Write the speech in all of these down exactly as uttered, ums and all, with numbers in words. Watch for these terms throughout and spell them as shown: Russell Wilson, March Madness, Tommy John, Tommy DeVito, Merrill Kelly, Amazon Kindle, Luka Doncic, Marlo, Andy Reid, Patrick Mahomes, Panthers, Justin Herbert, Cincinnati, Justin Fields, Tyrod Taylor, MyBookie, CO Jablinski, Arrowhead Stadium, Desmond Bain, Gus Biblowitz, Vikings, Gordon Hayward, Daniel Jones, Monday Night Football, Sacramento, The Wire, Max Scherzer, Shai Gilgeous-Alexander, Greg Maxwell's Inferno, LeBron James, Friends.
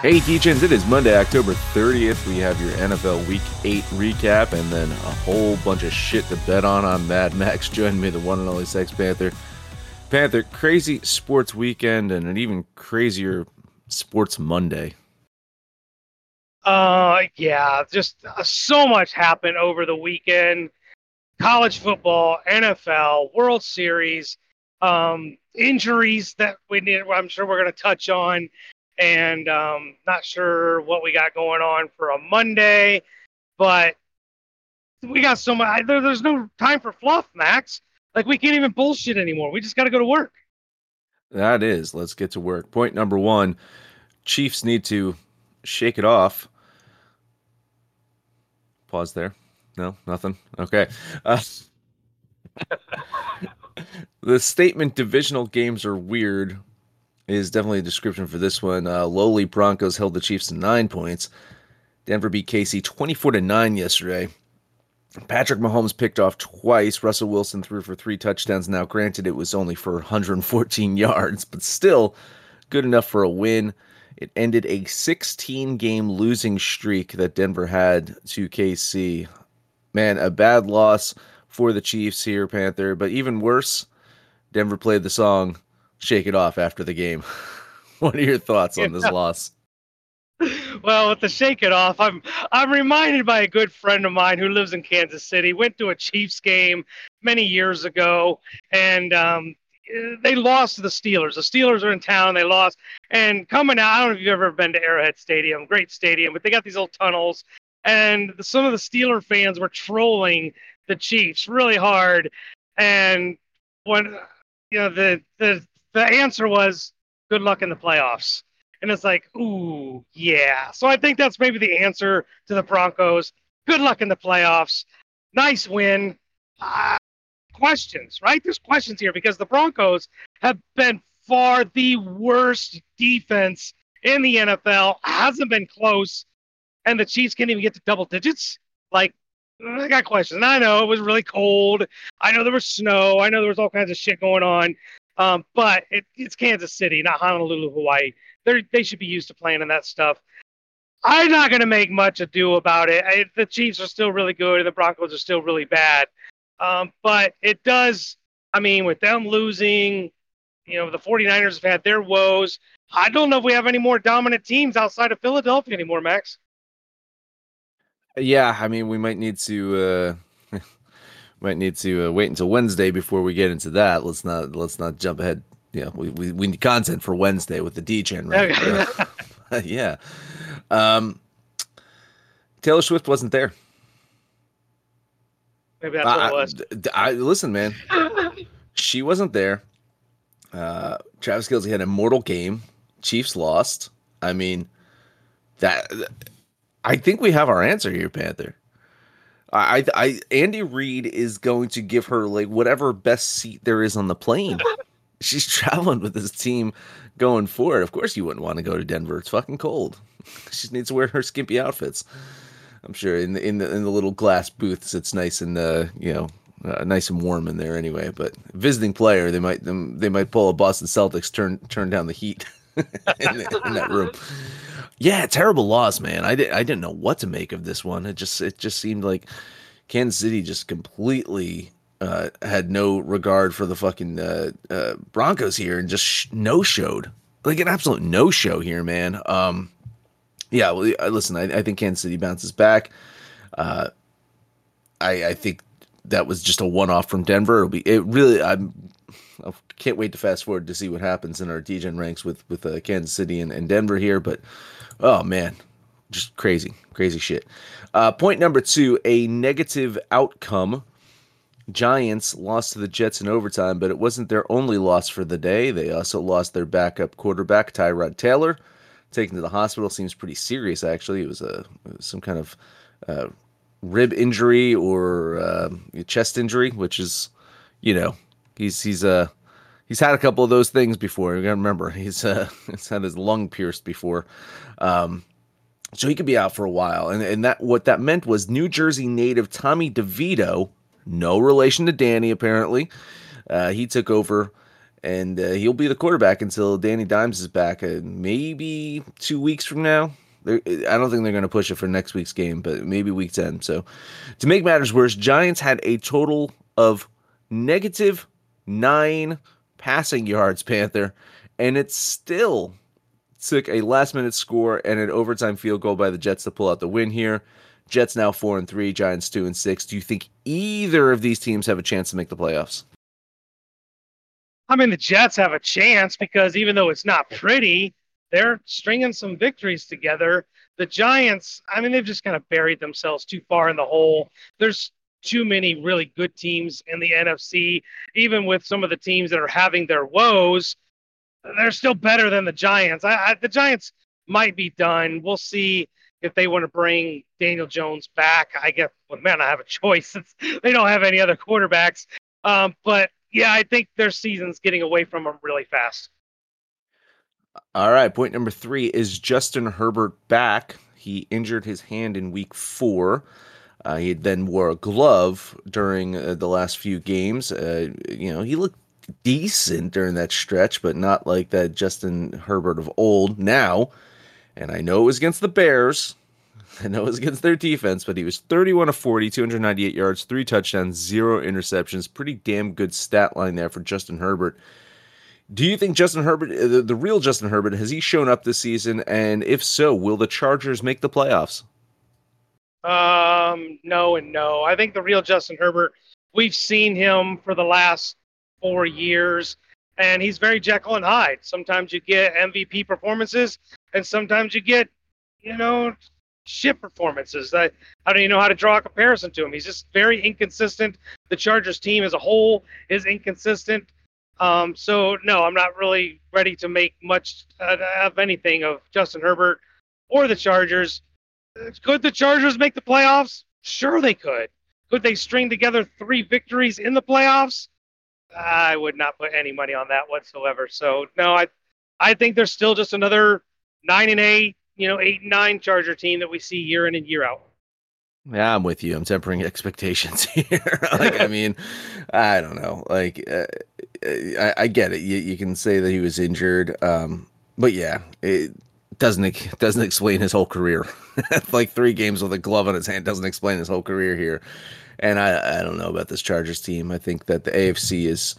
Hey, DEGENS, it is Monday, October thirtieth. We have your N F L Week eight recap and then a whole bunch of shit to bet on. I'm Mad Max. Join me, the one and only Sex Panther. Panther, crazy sports weekend and an even crazier sports Monday. Uh, yeah, just uh, so much happened over the weekend. College football, N F L, World Series, um, injuries that we need, I'm sure we're going to touch on. And um, not sure what we got going on for a Monday, but we got so much. There, there's no time for fluff, Max. Like, we can't even bullshit anymore. We just got to go to work. That is. Let's get to work. Point number one, Chiefs need to shake it off. Pause there. No, nothing. Okay. Uh, the statement divisional games are weird is definitely a description for this one. Uh, lowly Broncos held the Chiefs to nine points. Denver beat K C twenty-four to nine yesterday. Patrick Mahomes picked off twice. Russell Wilson threw for three touchdowns. Now, granted, it was only for one hundred fourteen yards, but still good enough for a win. It ended a sixteen-game losing streak that Denver had to K C. Man, a bad loss for the Chiefs here, Panther. But even worse, Denver played the song "Shake It Off" after the game. What are your thoughts on this yeah. loss? Well, with the "Shake It Off," I'm I'm reminded by a good friend of mine who lives in Kansas City. Went to a Chiefs game many years ago, and um, they lost to the Steelers. The Steelers are in town. They lost, and coming out, I don't know if you've ever been to Arrowhead Stadium. Great stadium, but they got these little tunnels, and some of the Steeler fans were trolling the Chiefs really hard. And when you know the the The answer was, good luck in the playoffs. And it's like, ooh, yeah. So I think that's maybe the answer to the Broncos. Good luck in the playoffs. Nice win. Uh, questions, right? There's questions here because the Broncos have been far the worst defense in the N F L. Hasn't been close. And the Chiefs can't even get to double digits. Like, I got questions. And I know it was really cold. I know there was snow. I know there was all kinds of shit going on. Um, but it, it's Kansas City, not Honolulu, Hawaii. They're, they should be used to playing in that stuff. I'm not going to make much ado about it. I, the Chiefs are still really good, and the Broncos are still really bad. Um, but it does, I mean, with them losing, you know, the 49ers have had their woes. I don't know if we have any more dominant teams outside of Philadelphia anymore, Max. Yeah, I mean, we might need to... Uh... Might need to uh, wait until Wednesday before we get into that. Let's not let's not jump ahead. Yeah, we we, we need content for Wednesday with the D-Gen, right? Okay. Yeah. Um, Taylor Swift wasn't there. Maybe that's what I, it was. I, I, listen, man, she wasn't there. Uh, Travis Kelce had an immortal game. Chiefs lost. I mean, that. I think we have our answer here, Panther. I, I, Andy Reid is going to give her like whatever best seat there is on the plane. She's traveling with this team going forward. Of course, you wouldn't want to go to Denver. It's fucking cold. She needs to wear her skimpy outfits. I'm sure in the, in the in the little glass booths, it's nice and uh, you know uh, nice and warm in there anyway. But visiting player, they might they might pull a Boston Celtics turn turn down the heat in, in that room. Yeah, terrible loss, man. I didn't I didn't know what to make of this one. It just it just seemed like Kansas City just completely uh, had no regard for the fucking uh, uh, Broncos here and just sh- no showed like an absolute no show here, man. Um, yeah, well, listen, I, I think Kansas City bounces back. Uh, I, I think that was just a one off from Denver. It'll be it really. I'm I can't wait to fast forward to see what happens in our DGen ranks with with uh, Kansas City and, and Denver here, but. Oh, man, just crazy, crazy shit. Uh, point number two, a negative outcome. Giants lost to the Jets in overtime, but it wasn't their only loss for the day. They also lost their backup quarterback, Tyrod Taylor, taken to the hospital. Seems pretty serious, actually. It was, a, it was some kind of uh, rib injury or uh, chest injury, which is, you know, he's he's a... Uh, He's had a couple of those things before. You got to remember, he's, uh, he's had his lung pierced before. Um, so he could be out for a while. And and that what that meant was New Jersey native Tommy DeVito, no relation to Danny apparently, uh, he took over. And uh, he'll be the quarterback until Danny Dimes is back uh, maybe two weeks from now. They're, I don't think they're going to push it for next week's game, but maybe week ten. So to make matters worse, Giants had a total of negative nine passing yards, Panther, and it still took a last-minute score and an overtime field goal by the Jets to pull out the win here. Jets now four and three, Giants two and six. Do you think either of these teams have a chance to make the playoffs? I mean, the Jets have a chance because even though it's not pretty, they're stringing some victories together. The Giants, I mean, they've just kind of buried themselves too far in the hole. There's too many really good teams in the N F C, even with some of the teams that are having their woes, they're still better than the Giants. I, I, the Giants might be done. We'll see if they want to bring Daniel Jones back. I guess, well, man, I have a choice. It's, they don't have any other quarterbacks. Um, but, yeah, I think their season's getting away from them really fast. All right, point number three is Justin Herbert back. He injured his hand in week four. Uh, he then wore a glove during uh, the last few games. Uh, you know, he looked decent during that stretch, but not like that Justin Herbert of old now. And I know it was against the Bears. I know it was against their defense, but he was thirty-one of forty, two hundred ninety-eight yards, three touchdowns, zero interceptions. Pretty damn good stat line there for Justin Herbert. Do you think Justin Herbert, the, the real Justin Herbert, has he shown up this season? And if so, will the Chargers make the playoffs? Um, no and no. I think the real Justin Herbert, we've seen him for the last four years, and he's very Jekyll and Hyde. Sometimes you get M V P performances, and sometimes you get, you know, shit performances. I, I don't even know how to draw a comparison to him. He's just very inconsistent. The Chargers team as a whole is inconsistent. Um, so, no, I'm not really ready to make much of anything of Justin Herbert or the Chargers. Could the Chargers make the playoffs? Sure they could. Could they string together three victories in the playoffs? I would not put any money on that whatsoever. So, no, I I think there's still just another nine and eight, you know, eight and nine Charger team that we see year in and year out. Yeah, I'm with you. I'm tempering expectations here. Like, I mean, I don't know. Like, uh, I, I get it. You, you can say that he was injured. Um, but, yeah, it doesn't doesn't explain his whole career. Like three games with a glove on his hand doesn't explain his whole career here. And I, I don't know about this Chargers team. I think that the A F C is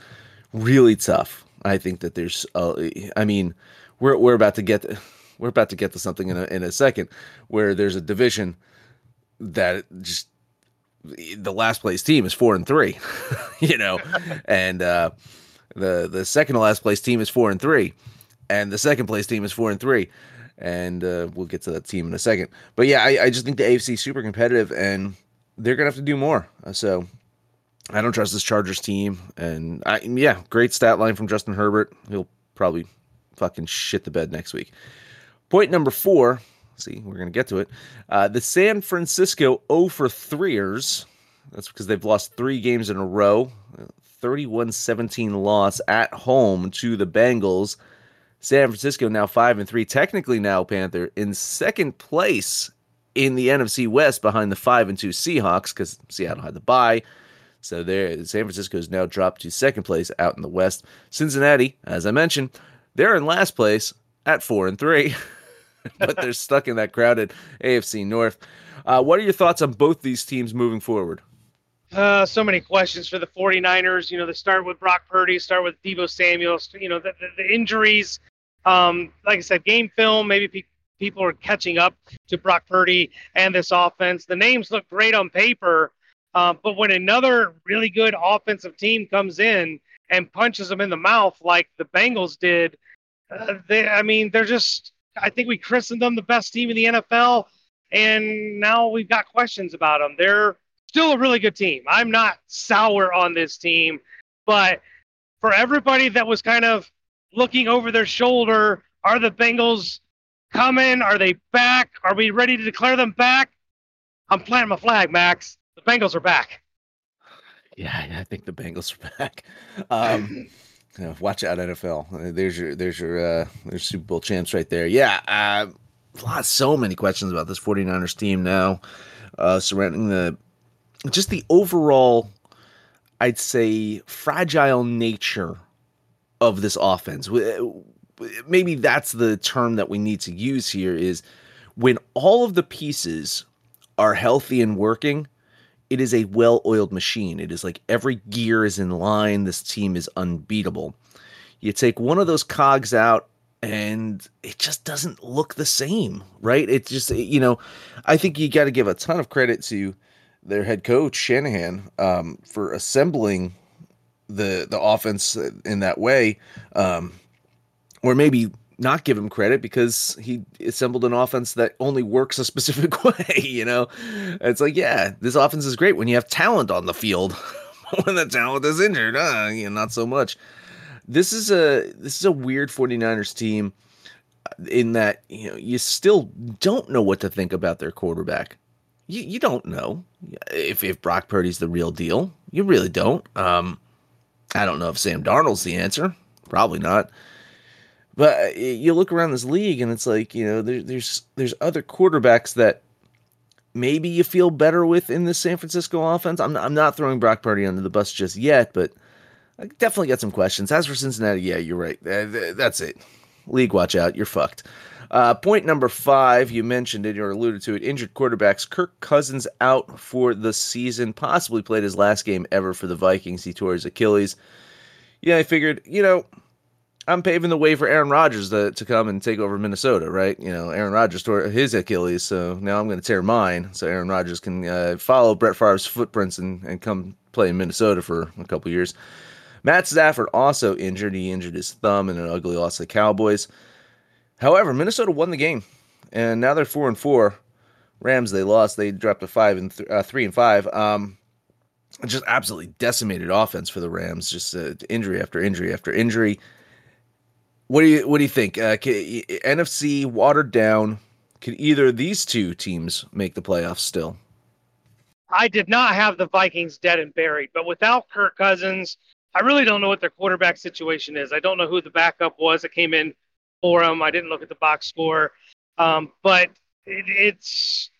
really tough. I think that there's uh, I mean, we're we're about to get we're about to get to something in a in a second where there's a division that just the last place team is four and three, you know, and uh, the the second to last place team is four and three, and the second place team is four and three. And uh, we'll get to that team in a second. But, yeah, I, I just think the A F C is super competitive, and they're going to have to do more. So I don't trust this Chargers team. And I, yeah, great stat line from Justin Herbert. He'll probably fucking shit the bed next week. Point number four. See, we're going to get to it. Uh, the San Francisco oh for threeers. That's because they've lost three games in a row. thirty-one seventeen loss at home to the Bengals. San Francisco now five and three. Technically now, Panther, in second place in the N F C West behind the five and two Seahawks because Seattle had the bye. So there, San Francisco is now dropped to second place out in the West. Cincinnati, as I mentioned, they're in last place at four and three. But they're stuck in that crowded A F C North. Uh, what are your thoughts on both these teams moving forward? Uh, so many questions for the 49ers. You know, they start with Brock Purdy, start with Deebo Samuel. You know, the, the, the injuries, um, like I said, game film, maybe pe- people are catching up to Brock Purdy and this offense. The names look great on paper, uh, but when another really good offensive team comes in and punches them in the mouth like the Bengals did, uh, they, I mean, they're just... I think we christened them the best team in the N F L, and now we've got questions about them. They're still a really good team. I'm not sour on this team, but for everybody that was kind of looking over their shoulder, are the Bengals coming? Are they back? Are we ready to declare them back? I'm planting my flag, Max. The Bengals are back. Yeah, I think the Bengals are back. Um Watch out, N F L. There's your there's your uh, there's Super Bowl champs right there. Yeah, uh, lots so many questions about this 49ers team now, uh, surrounding the just the overall, I'd say, fragile nature of this offense. Maybe that's the term that we need to use here. Is when all of the pieces are healthy and working, it is a well-oiled machine. It is like every gear is in line. This team is unbeatable. You take one of those cogs out and it just doesn't look the same, right? It just, you know, I think you got to give a ton of credit to their head coach, Shanahan, um, for assembling the the offense in that way. Um, or maybe not give him credit because he assembled an offense that only works a specific way. You know, it's like, yeah, this offense is great when you have talent on the field. When the talent is injured, uh, you know, not so much. This is a this is a weird 49ers team in that, you know, you still don't know what to think about their quarterback. You you don't know if if Brock Purdy's the real deal. You really don't. Um, I don't know if Sam Darnold's the answer. Probably not. But you look around this league and it's like, you know, there, there's there's other quarterbacks that maybe you feel better with in this San Francisco offense. I'm not, I'm not throwing Brock Purdy under the bus just yet, but I definitely got some questions. As for Cincinnati, yeah, you're right. That's it. League, watch out. You're fucked. Uh, point number five, you mentioned it or alluded to it, injured quarterbacks. Kirk Cousins out for the season, possibly played his last game ever for the Vikings. He tore his Achilles. Yeah, I figured, you know, I'm paving the way for Aaron Rodgers to, to come and take over Minnesota, right? You know, Aaron Rodgers tore his Achilles, so now I'm going to tear mine so Aaron Rodgers can uh, follow Brett Favre's footprints and, and come play in Minnesota for a couple years. Matt Stafford also injured. He injured his thumb in an ugly loss to the Cowboys. However, Minnesota won the game, and now they're four and four. Rams, they lost. They dropped to five and th- uh, three and five. Um, just absolutely decimated offense for the Rams. Just uh, injury after injury after injury. What do you what do you think? Uh, can, N F C watered down. Could either of these two teams make the playoffs still? I did not have the Vikings dead and buried, but without Kirk Cousins, I really don't know what their quarterback situation is. I don't know who the backup was that came in for him. I didn't look at the box score, um, but it, it's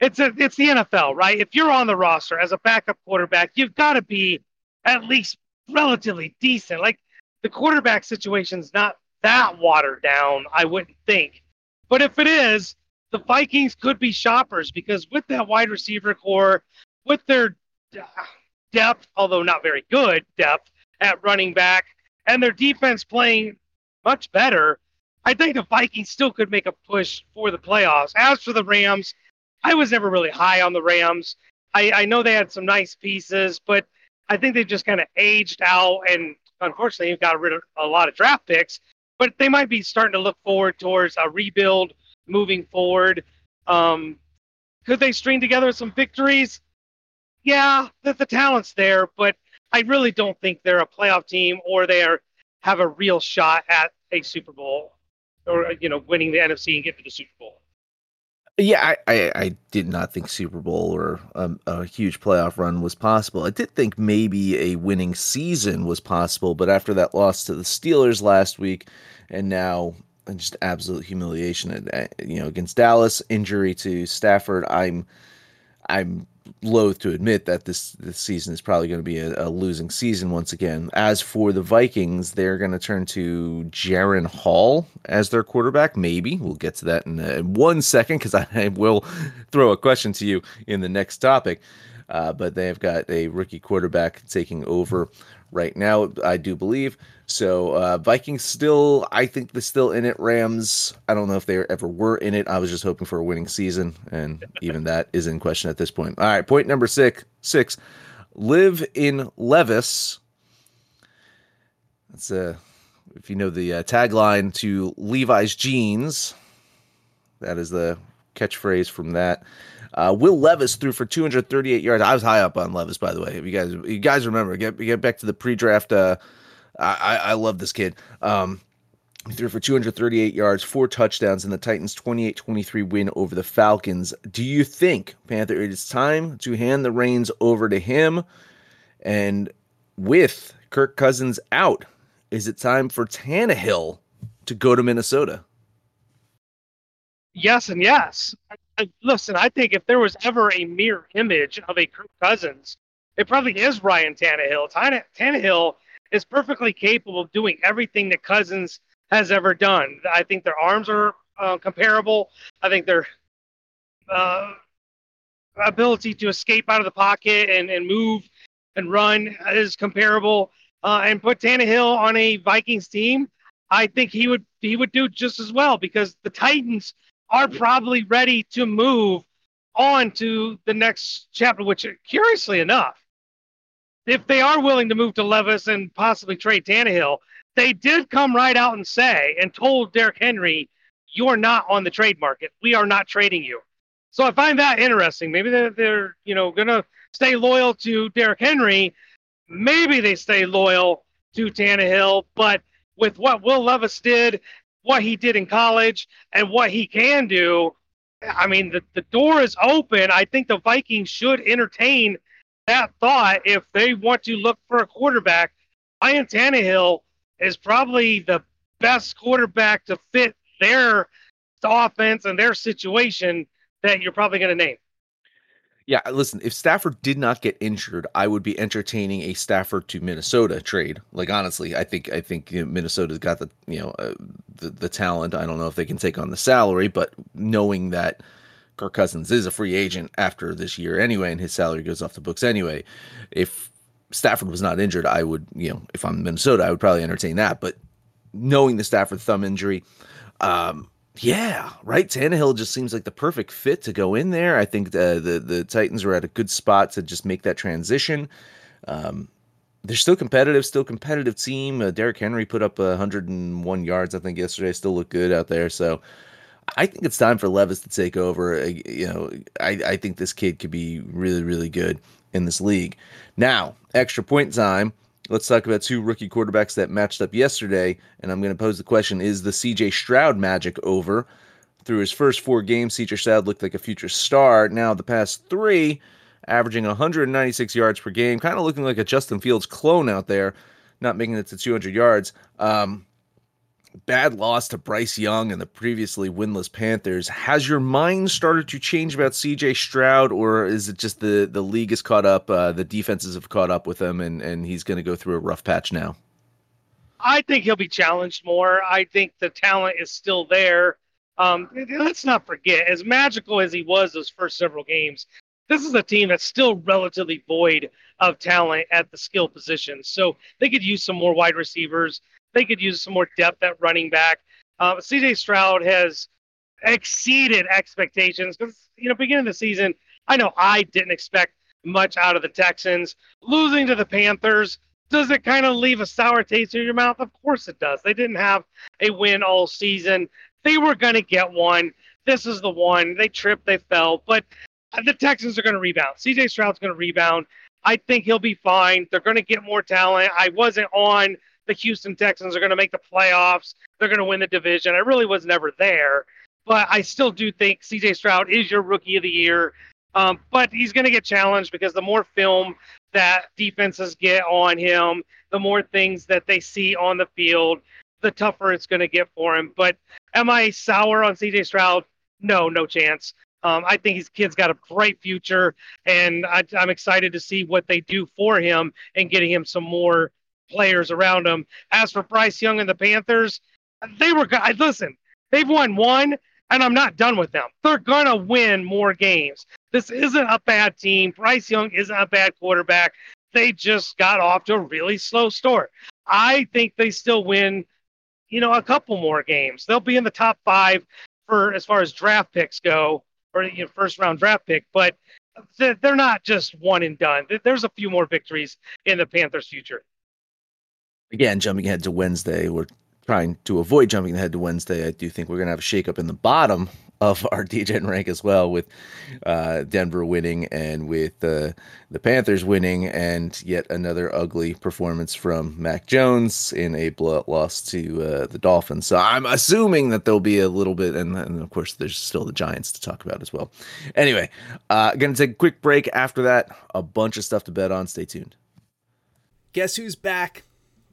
it's a, it's the N F L, right? If you're on the roster as a backup quarterback, you've got to be at least relatively decent, like. The quarterback situation's not that watered down, I wouldn't think. But if it is, the Vikings could be shoppers because with that wide receiver core, with their depth, although not very good depth, at running back, and their defense playing much better, I think the Vikings still could make a push for the playoffs. As for the Rams, I was never really high on the Rams. I, I know they had some nice pieces, but I think they just kind of aged out and unfortunately, you've got rid of a lot of draft picks, but they might be starting to look forward towards a rebuild moving forward. Um, could they string together some victories? yeah, the, the talent's there, but I really don't think they're a playoff team or they are, have a real shot at a Super Bowl or, you know, winning the N F C and get to the Super Bowl. Yeah, I, I, I did not think Super Bowl or um, a huge playoff run was possible. I did think maybe a winning season was possible, but after that loss to the Steelers last week and now just absolute humiliation, at, you know, against Dallas, injury to Stafford, I'm I'm loath to admit that this, this season is probably going to be a, a losing season once again. As for the Vikings, they're going to turn to Jaren Hall as their quarterback. Maybe we'll get to that in, a, in one second, because I, I will throw a question to you in the next topic. Uh, but they have got a rookie quarterback taking over right now, I do believe. So uh, Vikings still, I think they're still in it. Rams, I don't know if they ever were in it. I was just hoping for a winning season, and even that is in question at this point. All right, point number six, six, live in Levis. That's uh, if you know the uh, tagline to Levi's Jeans, that is the catchphrase from that. Uh, Will Levis threw for two hundred thirty-eight yards. I was high up on Levis, by the way. If you guys, you guys remember, get get back to the pre-draft. Uh, I, I love this kid. Um, he threw for two hundred thirty-eight yards, four touchdowns in the Titans' twenty-eight twenty-three win over the Falcons. Do you think, Panther, it is time to hand the reins over to him? And with Kirk Cousins out, is it time for Tannehill to go to Minnesota? Yes and yes. Listen, I think if there was ever a mirror image of a Kirk Cousins, it probably is Ryan Tannehill. Tannehill is perfectly capable of doing everything that Cousins has ever done. I think their arms are uh, comparable. I think their uh, ability to escape out of the pocket and, and move and run is comparable. Uh, and put Tannehill on a Vikings team, I think he would he would do just as well, because the Titans are probably ready to move on to the next chapter, which, curiously enough, if they are willing to move to Levis and possibly trade Tannehill, they did come right out and say and told Derrick Henry, you're not on the trade market. We are not trading you. So I find that interesting. Maybe they're, they're you know, going to stay loyal to Derrick Henry. Maybe they stay loyal to Tannehill, but with what Will Levis did, what he did in college, and what he can do, I mean, the, the door is open. I think the Vikings should entertain that thought if they want to look for a quarterback. Ryan Tannehill is probably the best quarterback to fit their offense and their situation that you're probably going to name. Yeah, listen, if Stafford did not get injured, I would be entertaining a Stafford to Minnesota trade. Like, honestly, I think I think you know, Minnesota's got the, you know, uh, the, the talent. I don't know if they can take on the salary, but knowing that Kirk Cousins is a free agent after this year anyway, and his salary goes off the books anyway, if Stafford was not injured, I would, you know, if I'm Minnesota, I would probably entertain that. But knowing the Stafford thumb injury, um, yeah, right. Tannehill just seems like the perfect fit to go in there. I think the the, the Titans were at a good spot to just make that transition. Um, they're still competitive, still competitive team. Uh, Derrick Henry put up one hundred one yards, I think, yesterday. Still looked good out there. So I think it's time for Levis to take over. Uh, you know, I, I think this kid could be really, really good in this league. Now, extra point time. Let's talk about two rookie quarterbacks that matched up yesterday, and I'm going to pose the question, is the C J Stroud magic over? Through his first four games, C J Stroud looked like a future star. Now the past three, averaging one hundred ninety-six yards per game, kind of looking like a Justin Fields clone out there, not making it to two hundred yards. Um, bad loss to Bryce Young and the previously winless Panthers. Has your mind started to change about C J Stroud, or is it just the, the league is caught up, uh, the defenses have caught up with him, and, and he's going to go through a rough patch now? I think he'll be challenged more. I think the talent is still there. Um, let's not forget, as magical as he was those first several games, this is a team that's still relatively void of talent at the skill positions. So they could use some more wide receivers. They could use some more depth at running back. Uh, C J Stroud has exceeded expectations because, you know, beginning of the season, I know I didn't expect much out of the Texans. Losing to the Panthers, does it kind of leave a sour taste in your mouth? Of course it does. They didn't have a win all season. They were going to get one. This is the one. They tripped, they fell. But the Texans are going to rebound. C J Stroud's going to rebound. I think he'll be fine. They're going to get more talent. I wasn't on the Houston Texans are going to make the playoffs. They're going to win the division. I really was never there. But I still do think C J Stroud is your rookie of the year. Um, but he's going to get challenged because the more film that defenses get on him, the more things that they see on the field, the tougher it's going to get for him. But am I sour on C J Stroud? No, no chance. Um, I think his kid's got a bright future, and I, I'm excited to see what they do for him and getting him some more players around him. As for Bryce Young and the Panthers, they were guys. Listen, they've won one, and I'm not done with them. They're going to win more games. This isn't a bad team. Bryce Young isn't a bad quarterback. They just got off to a really slow start. I think they still win, you know, a couple more games. They'll be in the top five for as far as draft picks go, or you know, first round draft pick, but they're not just one and done. There's a few more victories in the Panthers' future. Again, jumping ahead to Wednesday, we're trying to avoid jumping ahead to Wednesday. I do think we're going to have a shakeup in the bottom of our DEGENS rank as well, with uh, Denver winning and with uh, the Panthers winning, and yet another ugly performance from Mac Jones in a blowout loss to uh, the Dolphins. So I'm assuming that there'll be a little bit, and, and of course there's still the Giants to talk about as well. Anyway, uh, going to take a quick break. After that, a bunch of stuff to bet on. Stay tuned. Guess who's back?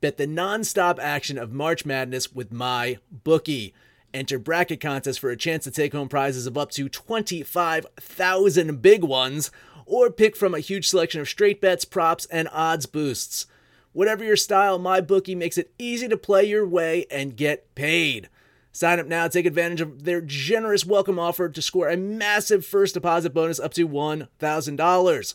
bet the non-stop action of March Madness with My Bookie. Enter bracket contests for a chance to take home prizes of up to twenty-five thousand big ones, or pick from a huge selection of straight bets, props, and odds boosts. Whatever your style, MyBookie makes it easy to play your way and get paid. Sign up now and take advantage of their generous welcome offer to score a massive first deposit bonus up to one thousand dollars.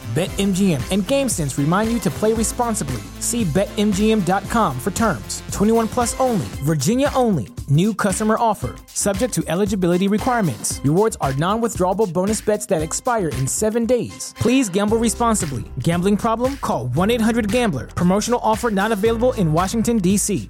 BetMGM and GameSense remind you to play responsibly. See Bet M G M dot com for terms. twenty-one plus only. Virginia only. New customer offer. Subject to eligibility requirements. Rewards are non-withdrawable bonus bets that expire in seven days. Please gamble responsibly. Gambling problem? Call one eight hundred gambler. Promotional offer not available in Washington, D C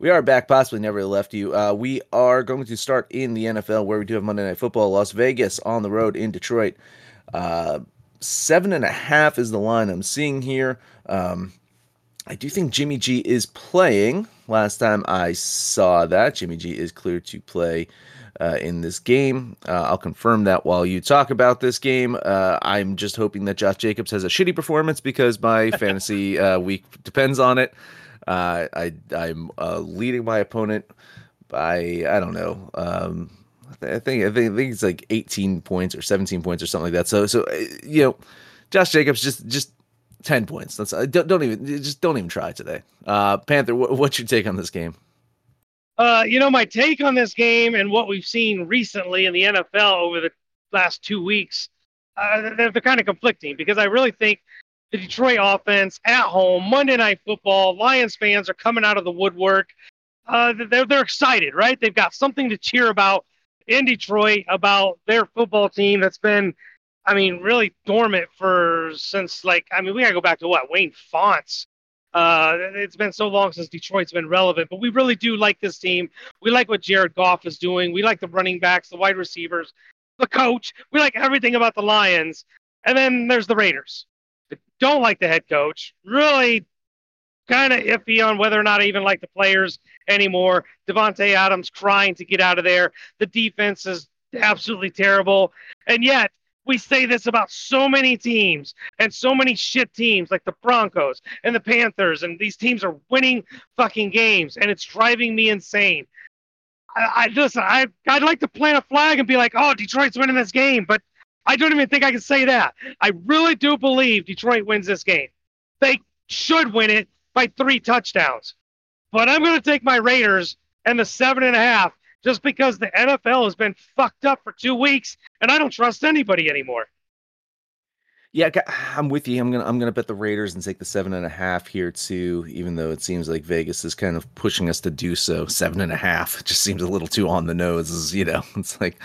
We are back, possibly never left you. Uh, we are going to start in the N F L, where we do have Monday Night Football. Las Vegas on the road in Detroit. Uh, seven and a half is the line I'm seeing here. Um, I do think Jimmy G is playing. Last time I saw that, Jimmy G is cleared to play uh, in this game. Uh, I'll confirm that while you talk about this game. Uh, I'm just hoping that Josh Jacobs has a shitty performance, because my fantasy uh, week depends on it. Uh, I I'm uh, leading my opponent by I don't know um, I think I think it's like eighteen points or seventeen points or something like that. So so you know, Josh Jacobs just just ten points. That's don't don't even just don't even try today. Uh, Panther, what, what's your take on this game? Uh, you know, my take on this game and what we've seen recently in the N F L over the last two weeks, uh, they're, they're kind of conflicting because I really think the Detroit offense at home, Monday Night Football, Lions fans are coming out of the woodwork. Uh, they're, they're excited, right? They've got something to cheer about in Detroit about their football team that's been, I mean, really dormant for since, like, I mean, we got to go back to what, Wayne Fonts. Uh, it's been so long since Detroit's been relevant, but we really do like this team. We like what Jared Goff is doing. We like the running backs, the wide receivers, the coach. We like everything about the Lions. And then there's the Raiders. They don't like the head coach. Really kind of iffy on whether or not I even like the players anymore. Devontae Adams crying to get out of there. The defense is absolutely terrible. And yet, we say this about so many teams and so many shit teams like the Broncos and the Panthers, and these teams are winning fucking games, and it's driving me insane. I, I listen, I, I'd like to plant a flag and be like, oh, Detroit's winning this game, but I don't even think I can say that. I really do believe Detroit wins this game. They should win it by three touchdowns. But I'm going to take my Raiders and the seven and a half. Just because the N F L has been fucked up for two weeks, and I don't trust anybody anymore. Yeah, I'm with you. I'm gonna I'm gonna bet the Raiders and take the seven and a half here too. Even though it seems like Vegas is kind of pushing us to do so, seven and a half just seems a little too on the nose. Is you know, it's like,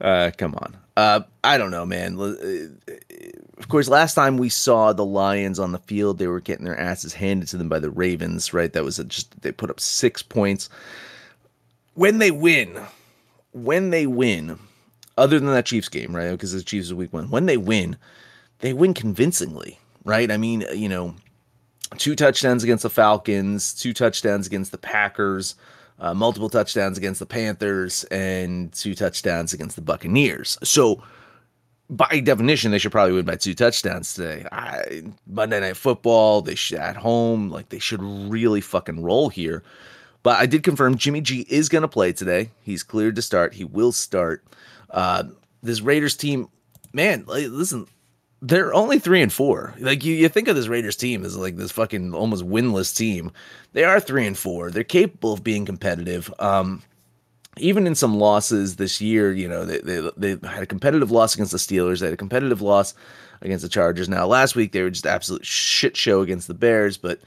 uh, come on. Uh, I don't know, man. Of course, last time we saw the Lions on the field, they were getting their asses handed to them by the Ravens. Right? That was a, just they put up six points. When they win, when they win, other than that Chiefs game, right? Because the Chiefs is week one. When they win, they win convincingly, right? I mean, you know, two touchdowns against the Falcons, two touchdowns against the Packers, uh, multiple touchdowns against the Panthers, and two touchdowns against the Buccaneers. So, by definition, they should probably win by two touchdowns today. I, Monday Night Football, they should at home, like they should really fucking roll here. But I did confirm Jimmy G is going to play today. He's cleared to start. He will start. Uh, this Raiders team, man, like, listen, they're only three and four. Like you, you think of this Raiders team as like this fucking almost winless team. They are three and four. They're capable of being competitive. Um, even in some losses this year, you know, they, they they had a competitive loss against the Steelers. They had a competitive loss against the Chargers. Now, last week they were just absolute shit show against the Bears, but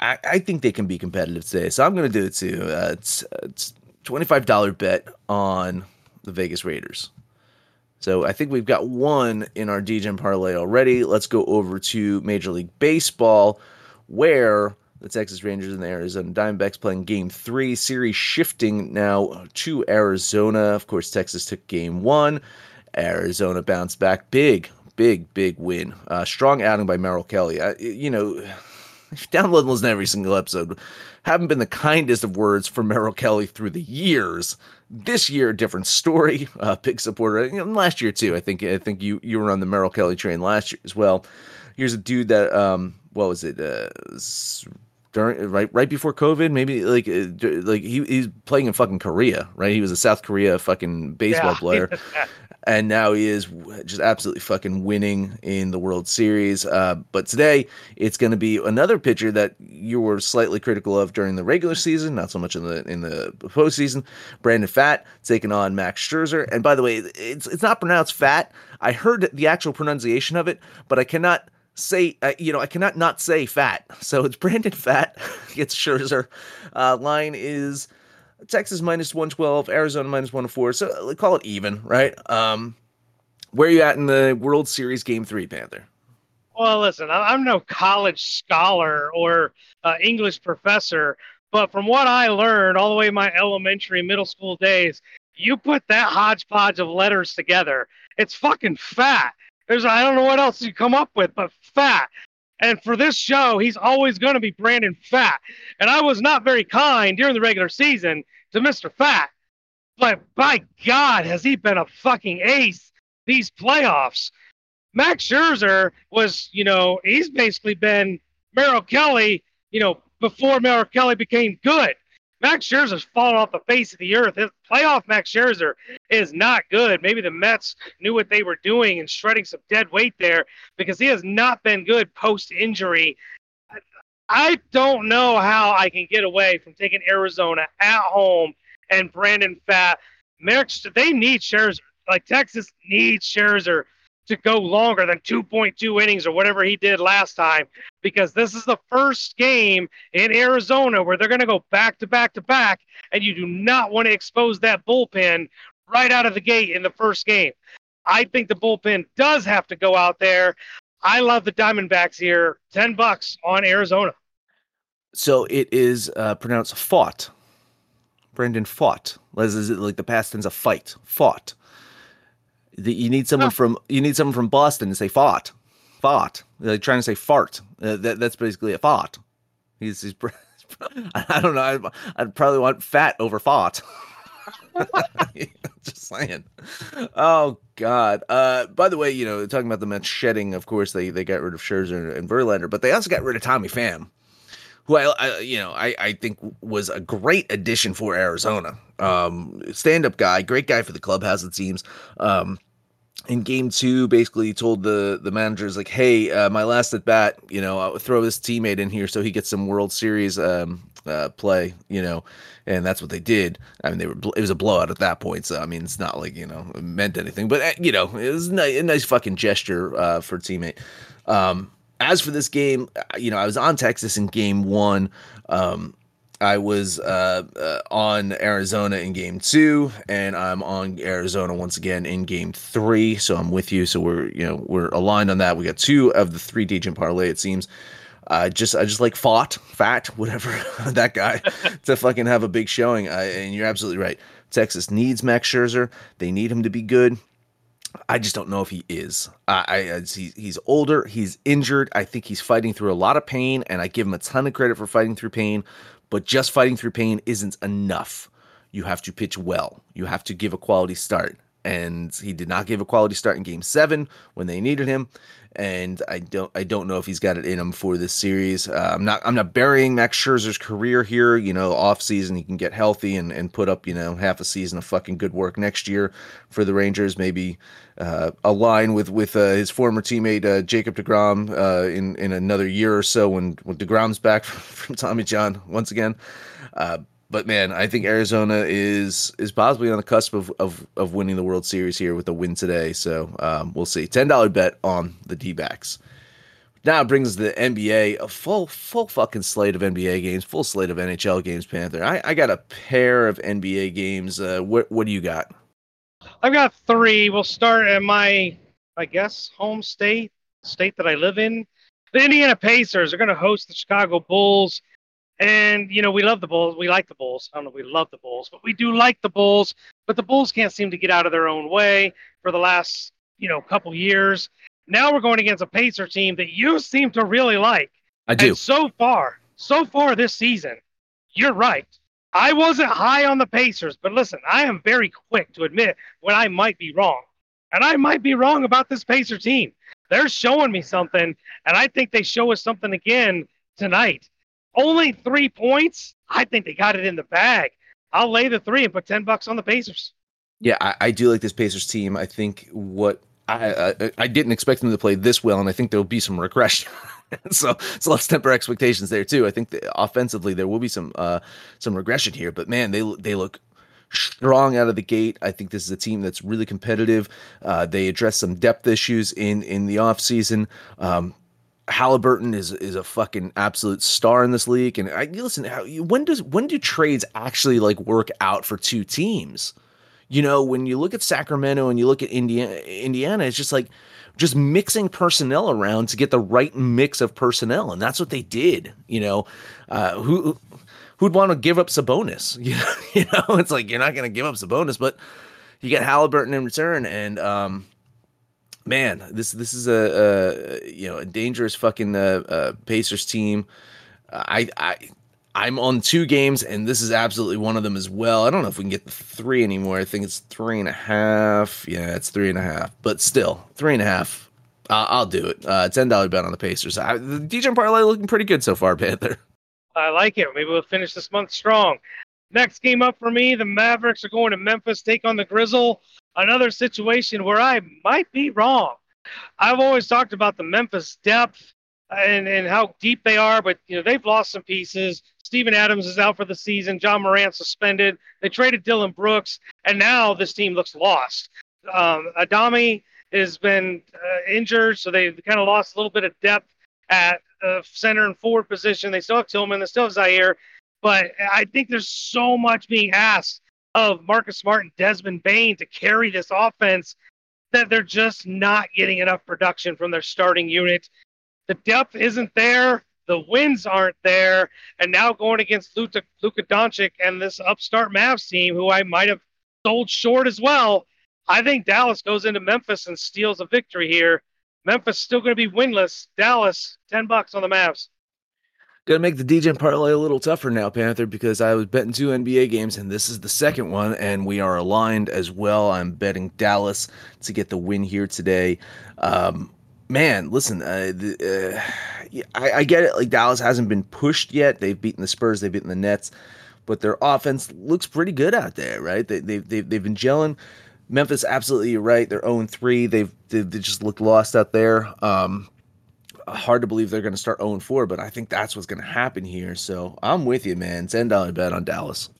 I, I think they can be competitive today, so I'm going to do it too. Uh, it's, it's twenty-five dollars bet on the Vegas Raiders. So I think we've got one in our D G E N parlay already. Let's go over to Major League Baseball, where the Texas Rangers and the Arizona Diamondbacks playing Game three, series shifting now to Arizona. Of course, Texas took Game one. Arizona bounced back. Big, big, big win. Uh, strong outing by Merrill Kelly. I, you know... Download listen to every single episode. Haven't been the kindest of words for Merrill Kelly through the years. This year, different story. Uh, big supporter. You know, last year too. I think. I think you you were on the Merrill Kelly train last year as well. Here's a dude that um, what was it? Uh, during right right before COVID, maybe like like he he's playing in fucking Korea, right? He was a South Korea fucking baseball yeah. player, and now he is just absolutely fucking winning in the World Series. Uh, but today it's going to be another pitcher that you were slightly critical of during the regular season, not so much in the in the postseason. Brandon Pfaadt taking on Max Scherzer, and by the way, it's it's not pronounced Pfaadt. I heard the actual pronunciation of it, but I cannot. Say, uh, you know, I cannot not say fat. So it's Brandon Pfaadt against Scherzer. Uh, line is Texas minus one twelve, Arizona minus one oh four. So call it even, right? Um, where are you at in the World Series Game three, Panther? Well, listen, I'm no college scholar or uh, English professor, but from what I learned all the way in my elementary middle school days, you put that hodgepodge of letters together, it's fucking fat. There's, I don't know what else you come up with, but Pfaadt. And for this show, he's always going to be Brandon Pfaadt. And I was not very kind during the regular season to Mister Pfaadt. But by God, has he been a fucking ace these playoffs. Max Scherzer was, you know, he's basically been Merrill Kelly, you know, before Merrill Kelly became good. Max Scherzer's fallen off the face of the earth. His playoff Max Scherzer is not good. Maybe the Mets knew what they were doing and shredding some dead weight there, because he has not been good post-injury. I don't know how I can get away from taking Arizona at home and Brandon Pfaadt. Max, they need Scherzer. Like, Texas needs Scherzer to go longer than two point two innings or whatever he did last time, because this is the first game in Arizona where they're going to go back to back to back, and you do not want to expose that bullpen right out of the gate in the first game. I think the bullpen does have to go out there. I love the Diamondbacks here. ten bucks on Arizona. So it is uh, pronounced Pfaadt. Brandon Pfaadt. Is it like the past tense of fight? Pfaadt. The, you need someone from you need someone from Boston to say Pfaadt, Pfaadt. They're trying to say fart. Uh, that, that's basically a Pfaadt. He's, he's I don't know. I'd, I'd probably want fat over Pfaadt. Just saying. Oh God. Uh, by the way, you know, talking about the Mets shedding. Of course, they they got rid of Scherzer and Verlander, but they also got rid of Tommy Pham, who I, I you know I, I think was a great addition for Arizona. Um, stand-up guy, great guy for the clubhouse, it seems. Um, in game two, basically told the, the managers, like, hey, uh, my last at bat, you know, I'll throw this teammate in here so he gets some World Series um, uh, play, you know, and that's what they did. I mean, they were it was a blowout at that point, so I mean, it's not like, you know, it meant anything, but uh, you know, it was a nice fucking gesture uh, for a teammate. Um, as for this game, you know, I was on Texas in game one. Um, I was uh, uh, on Arizona in game two, and I'm on Arizona once again in game three. So I'm with you. So we're, you know, we're aligned on that. We got two of the three D G E N parlay, it seems. I uh, just, I just like Pfaadt, fat, whatever that guy to fucking have a big showing. I, and you're absolutely right. Texas needs Max Scherzer. They need him to be good. I just don't know if he is. I, I he's, he's older. He's injured. I think he's fighting through a lot of pain, and I give him a ton of credit for fighting through pain. But just fighting through pain isn't enough. You have to pitch well. You have to give a quality start. And he did not give a quality start in game seven when they needed him. And I don't I don't know if he's got it in him for this series. Uh, I'm not I'm not burying Max Scherzer's career here. You know, off season, he can get healthy and, and put up, you know, half a season of fucking good work next year for the Rangers. Maybe uh, align with with uh, his former teammate, uh, Jacob deGrom, uh, in, in another year or so when, when deGrom's back from Tommy John once again. Uh, But man, I think Arizona is is possibly on the cusp of, of, of winning the World Series here with a win today. So um, we'll see. ten dollar bet on the D-backs. Now it brings the N B A, a full full fucking slate of N B A games, full slate of N H L games. Panther, I, I got a pair of N B A games. Uh, what what do you got? I've got three. We'll start at my, I guess, home state, state that I live in. The Indiana Pacers are going to host the Chicago Bulls. And, you know, we love the Bulls. We like the Bulls. I don't know if we love the Bulls, but we do like the Bulls. But the Bulls can't seem to get out of their own way for the last, you know, couple years. Now we're going against a Pacer team that you seem to really like. I do. And so far, so far this season, you're right. I wasn't high on the Pacers, but listen, I am very quick to admit when I might be wrong. And I might be wrong about this Pacer team. They're showing me something, and I think they show us something again tonight. Only three points. I think they got it in the bag. I'll lay the three and put ten bucks on the Pacers. Yeah, I, I do like this Pacers team. I think what I, I I didn't expect them to play this well, and I think there'll be some regression. so so let's temper expectations there too. I think that offensively there will be some uh, some regression here, but man, they they look strong out of the gate. I think this is a team that's really competitive. Uh, they address some depth issues in in the offseason. Um Halliburton is is a fucking absolute star in this league, and I listen. How, when does when do trades actually like work out for two teams? You know, when you look at Sacramento and you look at Indiana, Indiana, it's just like just mixing personnel around to get the right mix of personnel, and that's what they did. You know, uh, who who'd want to give up Sabonis? You know, you know, it's like you're not going to give up Sabonis, but you get Halliburton in return, and um. Man, this this is a, a you know a dangerous fucking uh, uh, Pacers team. I I I'm on two games, and this is absolutely one of them as well. I don't know if we can get the three anymore. I think it's three and a half. Yeah, it's three and a half, but still three and a half. Uh, I'll do it. Uh, Ten dollar bet on the Pacers. I, the D J parlay looking pretty good so far, Panther. I like it. Maybe we'll finish this month strong. Next game up for me, the Mavericks are going to Memphis, take on the Grizzle. Another situation where I might be wrong. I've always talked about the Memphis depth and, and how deep they are, but you know they've lost some pieces. Steven Adams is out for the season. John Morant suspended. They traded Dillon Brooks, and now this team looks lost. Um, Adami has been uh, injured, so they kind of lost a little bit of depth at uh, center and forward position. They still have Tillman. They still have Zaire. But I think there's so much being asked of Marcus Smart and Desmond Bain to carry this offense that they're just not getting enough production from their starting unit. The depth isn't there. The wins aren't there. And now going against Luka, Luka Doncic and this upstart Mavs team, who I might have sold short as well, I think Dallas goes into Memphis and steals a victory here. Memphis still going to be winless. Dallas, ten bucks on the Mavs. Going to make the D J parlay a little tougher now, Panther, because I was betting two N B A games, and this is the second one, and we are aligned as well. I'm betting Dallas to get the win here today. Um, man, listen, uh, the, uh, I, I get it. Like, Dallas hasn't been pushed yet. They've beaten the Spurs. They've beaten the Nets. But their offense looks pretty good out there, right? They, they, they, they've been gelling. Memphis, absolutely, you're right. They're oh and three. They've, they, they just look lost out there. Um, hard to believe they're going to start oh and four, but I think that's what's going to happen here. So I'm with you, man. ten dollars bet on Dallas.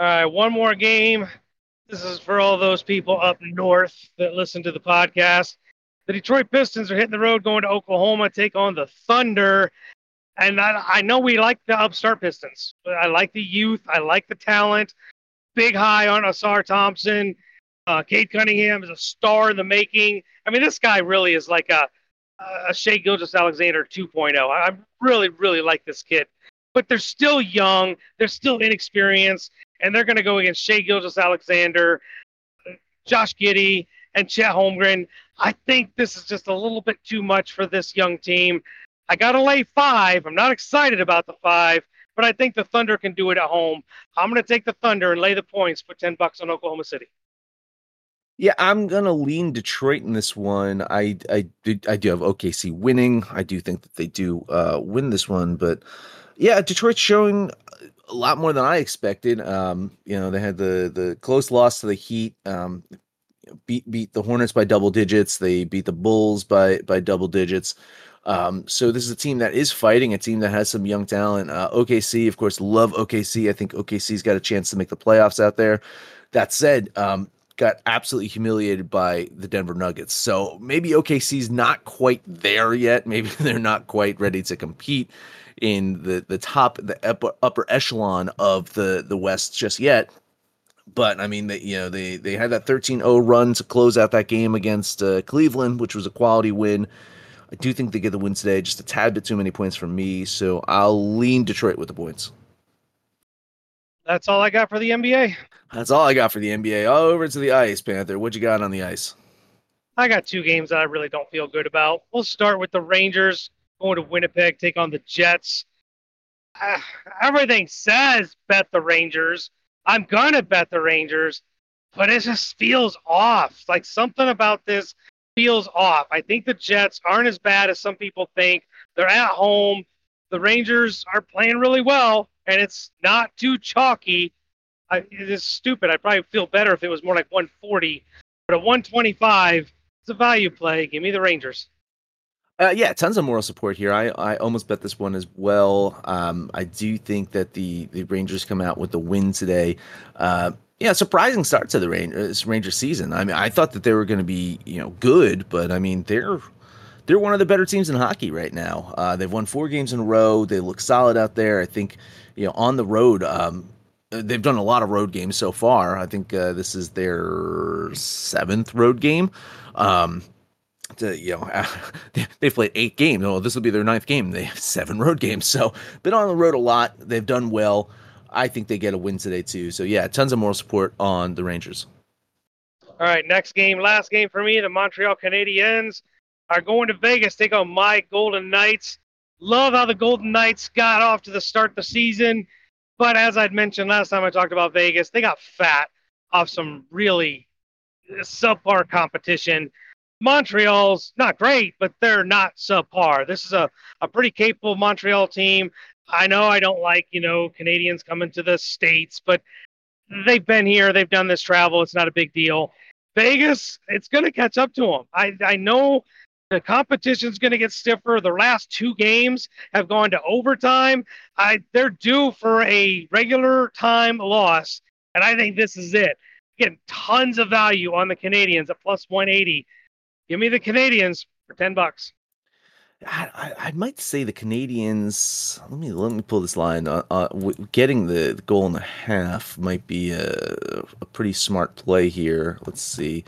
All right, one more game. This is for all those people up north that listen to the podcast. The Detroit Pistons are hitting the road, going to Oklahoma, take on the Thunder. And I, I know we like the upstart Pistons. I like the youth. I like the talent. Big high on Asar Thompson. Uh, Cade Cunningham is a star in the making. I mean, this guy really is like a a Shai Gilgeous-Alexander two point oh. I, I really, really like this kid. But they're still young. They're still inexperienced. And they're going to go against Shai Gilgeous-Alexander, Josh Giddey, and Chet Holmgren. I think this is just a little bit too much for this young team. I got to lay five. I'm not excited about the five. But I think the Thunder can do it at home. I'm going to take the Thunder and lay the points for ten bucks on Oklahoma City. Yeah, I'm going to lean Detroit in this one. I I, I do have O K C winning. I do think that they do uh, win this one. But, yeah, Detroit's showing a lot more than I expected. Um, you know, they had the, the close loss to the Heat, um, beat beat the Hornets by double digits. They beat the Bulls by by double digits. Um, so this is a team that is fighting, a team that has some young talent. Uh, O K C, of course, love O K C. I think O K C's got a chance to make the playoffs out there. That said, um, got absolutely humiliated by the Denver Nuggets. So maybe O K C's not quite there yet. Maybe they're not quite ready to compete in the, the top, the upper, upper echelon of the, the West just yet. But, I mean, they, you know, they, they had that thirteen oh run to close out that game against uh, Cleveland, which was a quality win. I do think they get the win today, just a tad bit too many points for me, so I'll lean Detroit with the points. That's all I got for the N B A. That's all I got for the N B A. All over to the ice, Panther. What you got on the ice? I got two games that I really don't feel good about. We'll start with the Rangers going to Winnipeg, take on the Jets. Uh, everything says bet the Rangers. I'm going to bet the Rangers, but it just feels off. Like something about this feels off. I think the Jets aren't as bad as some people think. They're at home. The Rangers are playing really well, and it's not too chalky. I, it is stupid. I'd probably feel better if it was more like one forty, but a one twenty-five, it's a value play. Give me the Rangers. Uh, yeah, tons of moral support here. I, I almost bet this one as well. Um, I do think that the, the Rangers come out with the win today. Uh, Yeah, surprising start to the Rangers, Rangers season. I mean, I thought that they were going to be, you know, good, but I mean, they're they're one of the better teams in hockey right now. Uh, they've won four games in a row. They look solid out there. I think, you know, on the road, um, they've done a lot of road games so far. I think uh, this is their seventh road game. Um, to, you know, they've played eight games. Oh, this will be their ninth game. They have seven road games, so been on the road a lot. They've done well. I think they get a win today, too. So, yeah, tons of moral support on the Rangers. All right, next game, last game for me. The Montreal Canadiens are going to Vegas, take on my Golden Knights. Love how the Golden Knights got off to the start of the season. But as I'd mentioned last time I talked about Vegas, they got fat off some really subpar competition. Montreal's not great, but they're not subpar. This is a, a pretty capable Montreal team I know I don't like, you know, Canadians coming to the States, but they've been here. They've done this travel. It's not a big deal. Vegas, it's going to catch up to them. I, I know the competition's going to get stiffer. The last two games have gone to overtime. I, they're due for a regular time loss, and I think this is it. Getting tons of value on the Canadians at plus one eighty. Give me the Canadians for ten bucks. I, I might say the Canadians. Let me let me pull this line. Uh, uh, getting the goal and a half might be a, a pretty smart play here. Let's see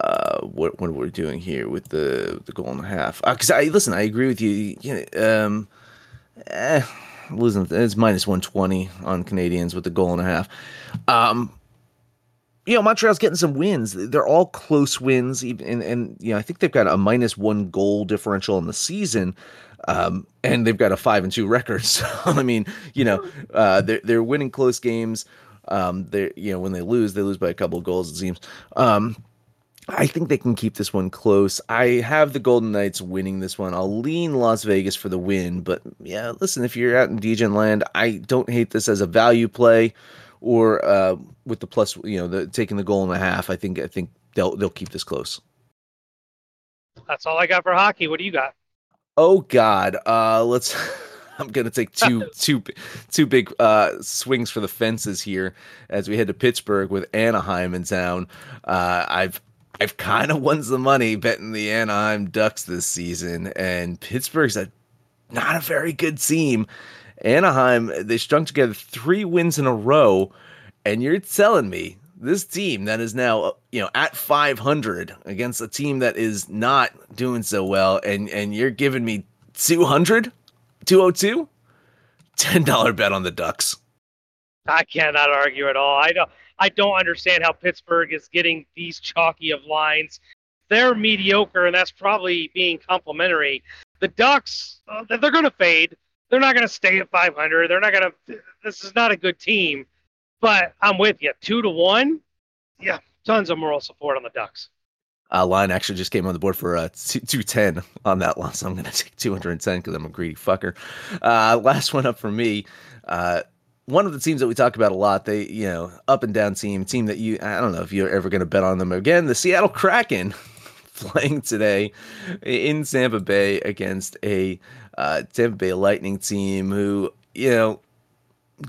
uh, what what we're doing here with the, the goal and a half. Because uh, I listen, I agree with you. you know, um, eh, listen, it's minus one twenty on Canadians with the goal and a half. Um, You know, Montreal's getting some wins. They're all close wins, even and, and you know, I think they've got a minus one goal differential in the season, um, and they've got a five and two record. So I mean, you know, uh, they're they're winning close games. Um, they you know when they lose, they lose by a couple of goals, it seems. Um, I think they can keep this one close. I have the Golden Knights winning this one. I'll lean Las Vegas for the win, but yeah, listen, if you're out in DEGEN land, I don't hate this as a value play. Or uh, with the plus, you know, the, taking the goal and a half, I think I think they'll they'll keep this close. That's all I got for hockey. What do you got? Oh God, uh, let's. I'm gonna take two two two big uh, swings for the fences here as we head to Pittsburgh with Anaheim in town. Uh, I've I've kind of won some money betting the Anaheim Ducks this season, and Pittsburgh's a not a very good team. Anaheim, they strung together three wins in a row, and you're telling me this team that is now, you know, at five hundred against a team that is not doing so well, and, and you're giving me two hundred, two oh two, ten dollars bet on the Ducks. I cannot argue at all. I don't, I don't understand how Pittsburgh is getting these chalky of lines. They're mediocre, and that's probably being complimentary. The Ducks, uh, they're going to fade. They're not going to stay at five hundred. They're not going to. This is not a good team, but I'm with you. Two to one. Yeah, tons of moral support on the Ducks. Uh, line actually just came on the board for uh, two ten on that loss. So I'm going to take two ten because I'm a greedy fucker. Uh, last one up for me. Uh, one of the teams that we talk about a lot, they, you know, up and down team, team that you, I don't know if you're ever going to bet on them again, the Seattle Kraken. Playing today in Tampa Bay against a uh, Tampa Bay Lightning team who, you know,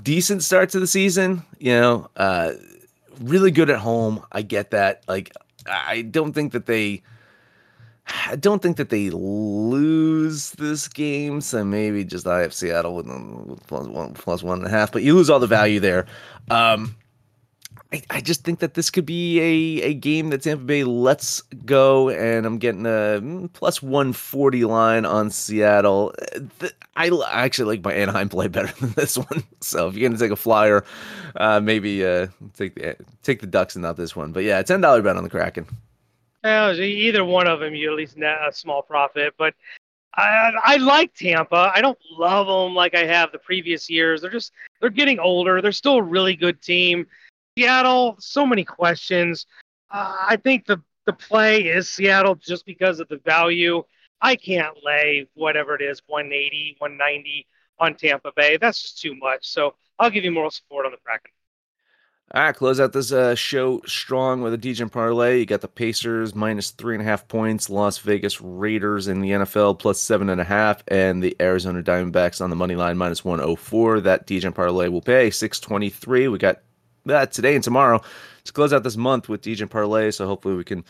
decent start to the season, you know, uh, really good at home. I get that. Like, I don't think that they, I don't think that they lose this game. So maybe just I have Seattle with plus one, plus one and a half, but you lose all the value there. Um, I, I just think that this could be a, a game that Tampa Bay lets go, and I'm getting a plus one forty line on Seattle. I actually like my Anaheim play better than this one. So if you're going to take a flyer, uh, maybe uh, take the take the Ducks and not this one. But yeah, ten dollars bet on the Kraken. Well, either one of them, you at least net a small profit. But I, I like Tampa. I don't love them like I have the previous years. They're just they're getting older. They're still a really good team. Seattle, so many questions. Uh, I think the, the play is Seattle just because of the value. I can't lay whatever it is, one eighty, one ninety on Tampa Bay. That's just too much. So I'll give you moral support on the Kraken. All right, close out this uh, show strong with a DEGEN parlay. You got the Pacers minus three and a half points, Las Vegas Raiders in the N F L plus seven and a half, and the Arizona Diamondbacks on the money line minus one oh four. That DEGEN parlay will pay six twenty-three. We got that uh, today and tomorrow to close out this month with DEGEN parlay. So hopefully we can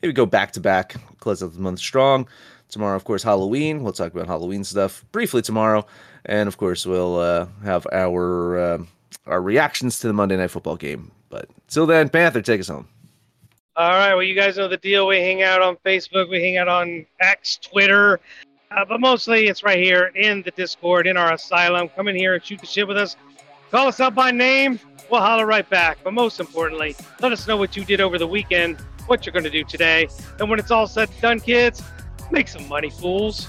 maybe go back to back, close out the month strong. Tomorrow, of course, Halloween. We'll talk about Halloween stuff briefly tomorrow, and of course we'll uh, have our uh, our reactions to the Monday Night Football game. But till then, Panther, take us home. All right. Well, you guys know the deal. We hang out on Facebook. We hang out on X, Twitter, uh, but mostly it's right here in the Discord, in our asylum. Come in here and shoot the shit with us. Call us out by name. We'll holler right back. But most importantly, let us know what you did over the weekend, what you're going to do today. And when it's all said and done, kids, make some money, fools.